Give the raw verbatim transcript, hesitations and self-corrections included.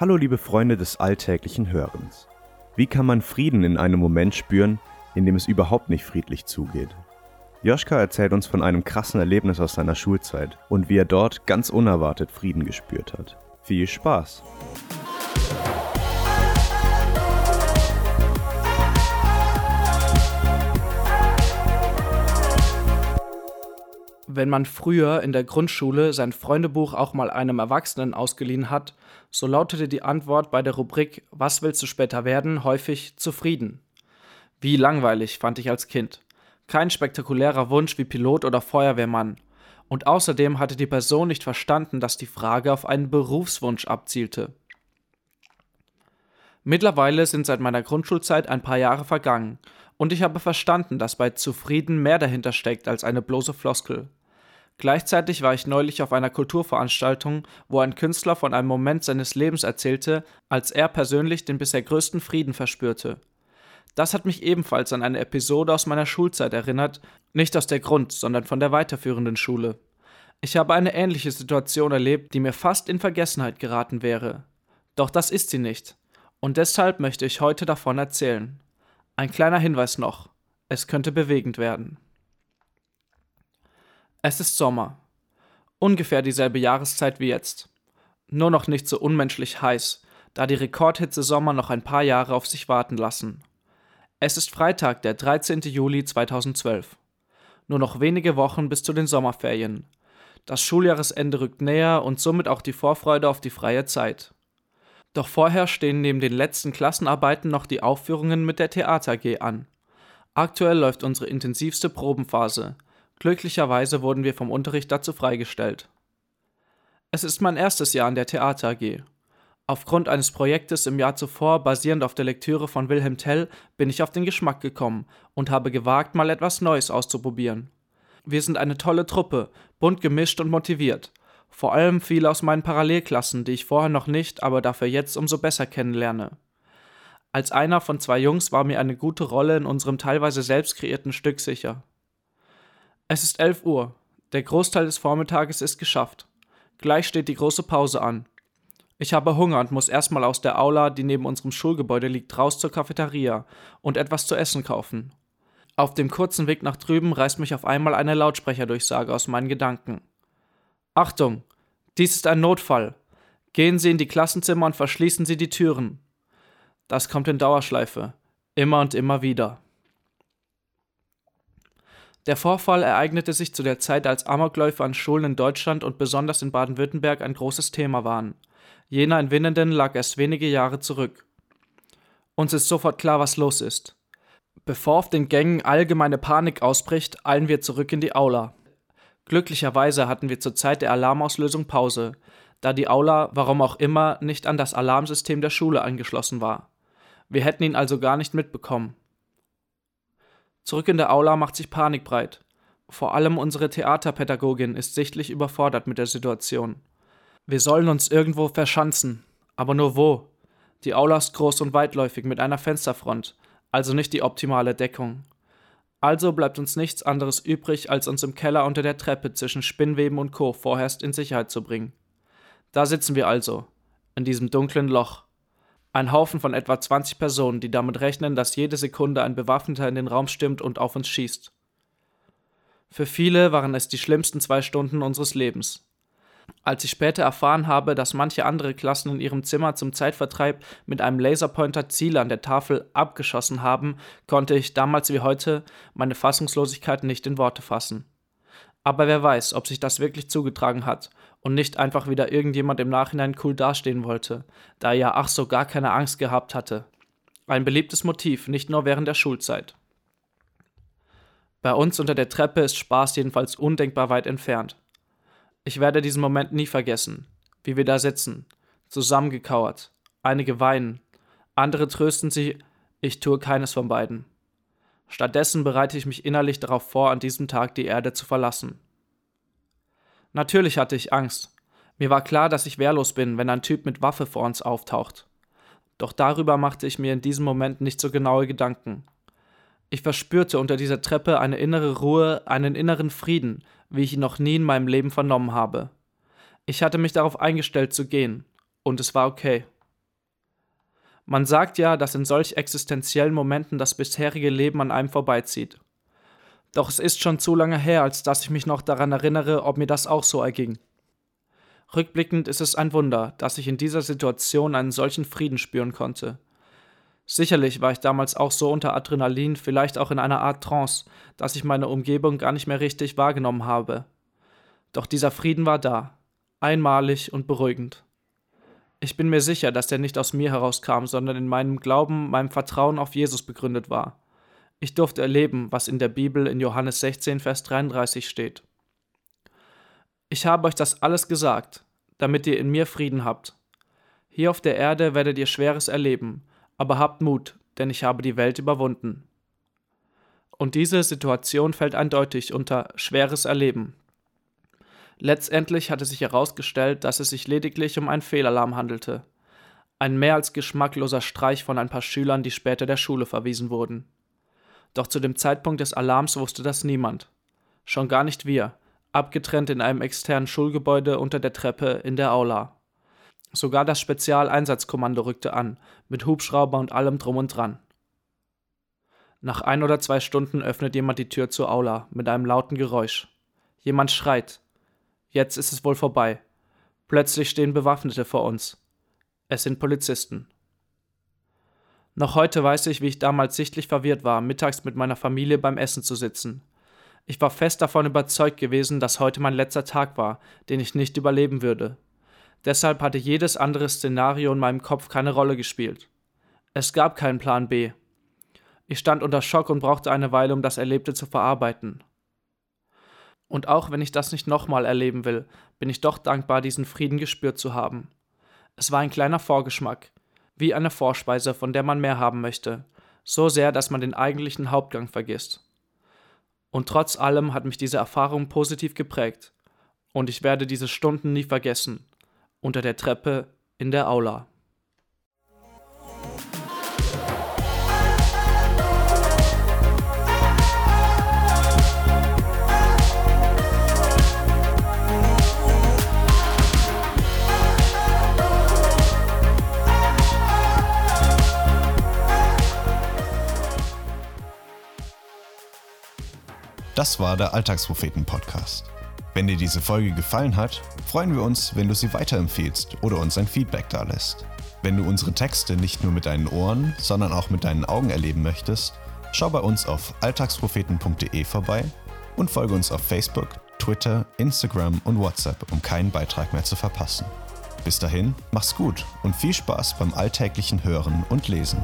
Hallo liebe Freunde des alltäglichen Hörens. Wie kann man Frieden in einem Moment spüren, in dem es überhaupt nicht friedlich zugeht? Joschka erzählt uns von einem krassen Erlebnis aus seiner Schulzeit und wie er dort ganz unerwartet Frieden gespürt hat. Viel Spaß! Wenn man früher in der Grundschule sein Freundebuch auch mal einem Erwachsenen ausgeliehen hat, so lautete die Antwort bei der Rubrik »Was willst du später werden?« häufig »Zufrieden«. Wie langweilig, fand ich als Kind. Kein spektakulärer Wunsch wie Pilot oder Feuerwehrmann. Und außerdem hatte die Person nicht verstanden, dass die Frage auf einen Berufswunsch abzielte. Mittlerweile sind seit meiner Grundschulzeit ein paar Jahre vergangen und ich habe verstanden, dass bei »Zufrieden« mehr dahinter steckt als eine bloße Floskel. Gleichzeitig war ich neulich auf einer Kulturveranstaltung, wo ein Künstler von einem Moment seines Lebens erzählte, als er persönlich den bisher größten Frieden verspürte. Das hat mich ebenfalls an eine Episode aus meiner Schulzeit erinnert, nicht aus der Grund-, sondern von der weiterführenden Schule. Ich habe eine ähnliche Situation erlebt, die mir fast in Vergessenheit geraten wäre. Doch das ist sie nicht. Und deshalb möchte ich heute davon erzählen. Ein kleiner Hinweis noch: Es könnte bewegend werden. Es ist Sommer. Ungefähr dieselbe Jahreszeit wie jetzt. Nur noch nicht so unmenschlich heiß, da die Rekordhitze Sommer noch ein paar Jahre auf sich warten lassen. Es ist Freitag, der dreizehnten Juli zweitausendzwölf. Nur noch wenige Wochen bis zu den Sommerferien. Das Schuljahresende rückt näher und somit auch die Vorfreude auf die freie Zeit. Doch vorher stehen neben den letzten Klassenarbeiten noch die Aufführungen mit der Theater A G an. Aktuell läuft unsere intensivste Probenphase. Glücklicherweise wurden wir vom Unterricht dazu freigestellt. Es ist mein erstes Jahr in der Theater A G. Aufgrund eines Projektes im Jahr zuvor, basierend auf der Lektüre von Wilhelm Tell, bin ich auf den Geschmack gekommen und habe gewagt, mal etwas Neues auszuprobieren. Wir sind eine tolle Truppe, bunt gemischt und motiviert. Vor allem viele aus meinen Parallelklassen, die ich vorher noch nicht, aber dafür jetzt umso besser kennenlerne. Als einer von zwei Jungs war mir eine gute Rolle in unserem teilweise selbst kreierten Stück sicher. Es ist elf Uhr. Der Großteil des Vormittages ist geschafft. Gleich steht die große Pause an. Ich habe Hunger und muss erstmal aus der Aula, die neben unserem Schulgebäude liegt, raus zur Cafeteria und etwas zu essen kaufen. Auf dem kurzen Weg nach drüben reißt mich auf einmal eine Lautsprecherdurchsage aus meinen Gedanken. Achtung! Dies ist ein Notfall. Gehen Sie in die Klassenzimmer und verschließen Sie die Türen. Das kommt in Dauerschleife. Immer und immer wieder. Der Vorfall ereignete sich zu der Zeit, als Amokläufe an Schulen in Deutschland und besonders in Baden-Württemberg ein großes Thema waren. Jener in Winnenden lag erst wenige Jahre zurück. Uns ist sofort klar, was los ist. Bevor auf den Gängen allgemeine Panik ausbricht, eilen wir zurück in die Aula. Glücklicherweise hatten wir zur Zeit der Alarmauslösung Pause, da die Aula, warum auch immer, nicht an das Alarmsystem der Schule angeschlossen war. Wir hätten ihn also gar nicht mitbekommen. Zurück in der Aula macht sich Panik breit. Vor allem unsere Theaterpädagogin ist sichtlich überfordert mit der Situation. Wir sollen uns irgendwo verschanzen, aber nur wo? Die Aula ist groß und weitläufig mit einer Fensterfront, also nicht die optimale Deckung. Also bleibt uns nichts anderes übrig, als uns im Keller unter der Treppe zwischen Spinnweben und Co. vorerst in Sicherheit zu bringen. Da sitzen wir also, in diesem dunklen Loch. Ein Haufen von etwa zwanzig Personen, die damit rechnen, dass jede Sekunde ein Bewaffneter in den Raum stürmt und auf uns schießt. Für viele waren es die schlimmsten zwei Stunden unseres Lebens. Als ich später erfahren habe, dass manche andere Klassen in ihrem Zimmer zum Zeitvertreib mit einem Laserpointer Ziele an der Tafel abgeschossen haben, konnte ich damals wie heute meine Fassungslosigkeit nicht in Worte fassen. Aber wer weiß, ob sich das wirklich zugetragen hat und nicht einfach wieder irgendjemand im Nachhinein cool dastehen wollte, da er ja ach so gar keine Angst gehabt hatte. Ein beliebtes Motiv, nicht nur während der Schulzeit. Bei uns unter der Treppe ist Spaß jedenfalls undenkbar weit entfernt. Ich werde diesen Moment nie vergessen, wie wir da sitzen, zusammengekauert, einige weinen, andere trösten sie, ich tue keines von beiden. Stattdessen bereite ich mich innerlich darauf vor, an diesem Tag die Erde zu verlassen. Natürlich hatte ich Angst. Mir war klar, dass ich wehrlos bin, wenn ein Typ mit Waffe vor uns auftaucht. Doch darüber machte ich mir in diesem Moment nicht so genaue Gedanken. Ich verspürte unter dieser Treppe eine innere Ruhe, einen inneren Frieden, wie ich ihn noch nie in meinem Leben vernommen habe. Ich hatte mich darauf eingestellt zu gehen, und es war okay. Man sagt ja, dass in solch existenziellen Momenten das bisherige Leben an einem vorbeizieht. Doch es ist schon zu lange her, als dass ich mich noch daran erinnere, ob mir das auch so erging. Rückblickend ist es ein Wunder, dass ich in dieser Situation einen solchen Frieden spüren konnte. Sicherlich war ich damals auch so unter Adrenalin, vielleicht auch in einer Art Trance, dass ich meine Umgebung gar nicht mehr richtig wahrgenommen habe. Doch dieser Frieden war da, einmalig und beruhigend. Ich bin mir sicher, dass er nicht aus mir herauskam, sondern in meinem Glauben, meinem Vertrauen auf Jesus begründet war. Ich durfte erleben, was in der Bibel in Johannes sechzehn, Vers dreiunddreißig steht. Ich habe euch das alles gesagt, damit ihr in mir Frieden habt. Hier auf der Erde werdet ihr Schweres erleben, aber habt Mut, denn ich habe die Welt überwunden. Und diese Situation fällt eindeutig unter schweres Erleben. Letztendlich hatte sich herausgestellt, dass es sich lediglich um einen Fehlalarm handelte. Ein mehr als geschmackloser Streich von ein paar Schülern, die später der Schule verwiesen wurden. Doch zu dem Zeitpunkt des Alarms wusste das niemand. Schon gar nicht wir, abgetrennt in einem externen Schulgebäude unter der Treppe in der Aula. Sogar das Spezialeinsatzkommando rückte an, mit Hubschrauber und allem drum und dran. Nach ein oder zwei Stunden öffnet jemand die Tür zur Aula mit einem lauten Geräusch. Jemand schreit. Jetzt ist es wohl vorbei. Plötzlich stehen Bewaffnete vor uns. Es sind Polizisten. Noch heute weiß ich, wie ich damals sichtlich verwirrt war, mittags mit meiner Familie beim Essen zu sitzen. Ich war fest davon überzeugt gewesen, dass heute mein letzter Tag war, den ich nicht überleben würde. Deshalb hatte jedes andere Szenario in meinem Kopf keine Rolle gespielt. Es gab keinen Plan B. Ich stand unter Schock und brauchte eine Weile, um das Erlebte zu verarbeiten. Und auch wenn ich das nicht nochmal erleben will, bin ich doch dankbar, diesen Frieden gespürt zu haben. Es war ein kleiner Vorgeschmack. Wie eine Vorspeise, von der man mehr haben möchte, so sehr, dass man den eigentlichen Hauptgang vergisst. Und trotz allem hat mich diese Erfahrung positiv geprägt und ich werde diese Stunden nie vergessen, unter der Treppe in der Aula. Das war der Alltagspropheten-Podcast. Wenn dir diese Folge gefallen hat, freuen wir uns, wenn du sie weiterempfehlst oder uns ein Feedback dalässt. Wenn du unsere Texte nicht nur mit deinen Ohren, sondern auch mit deinen Augen erleben möchtest, schau bei uns auf alltagspropheten punkt de vorbei und folge uns auf Facebook, Twitter, Instagram und WhatsApp, um keinen Beitrag mehr zu verpassen. Bis dahin, mach's gut und viel Spaß beim alltäglichen Hören und Lesen.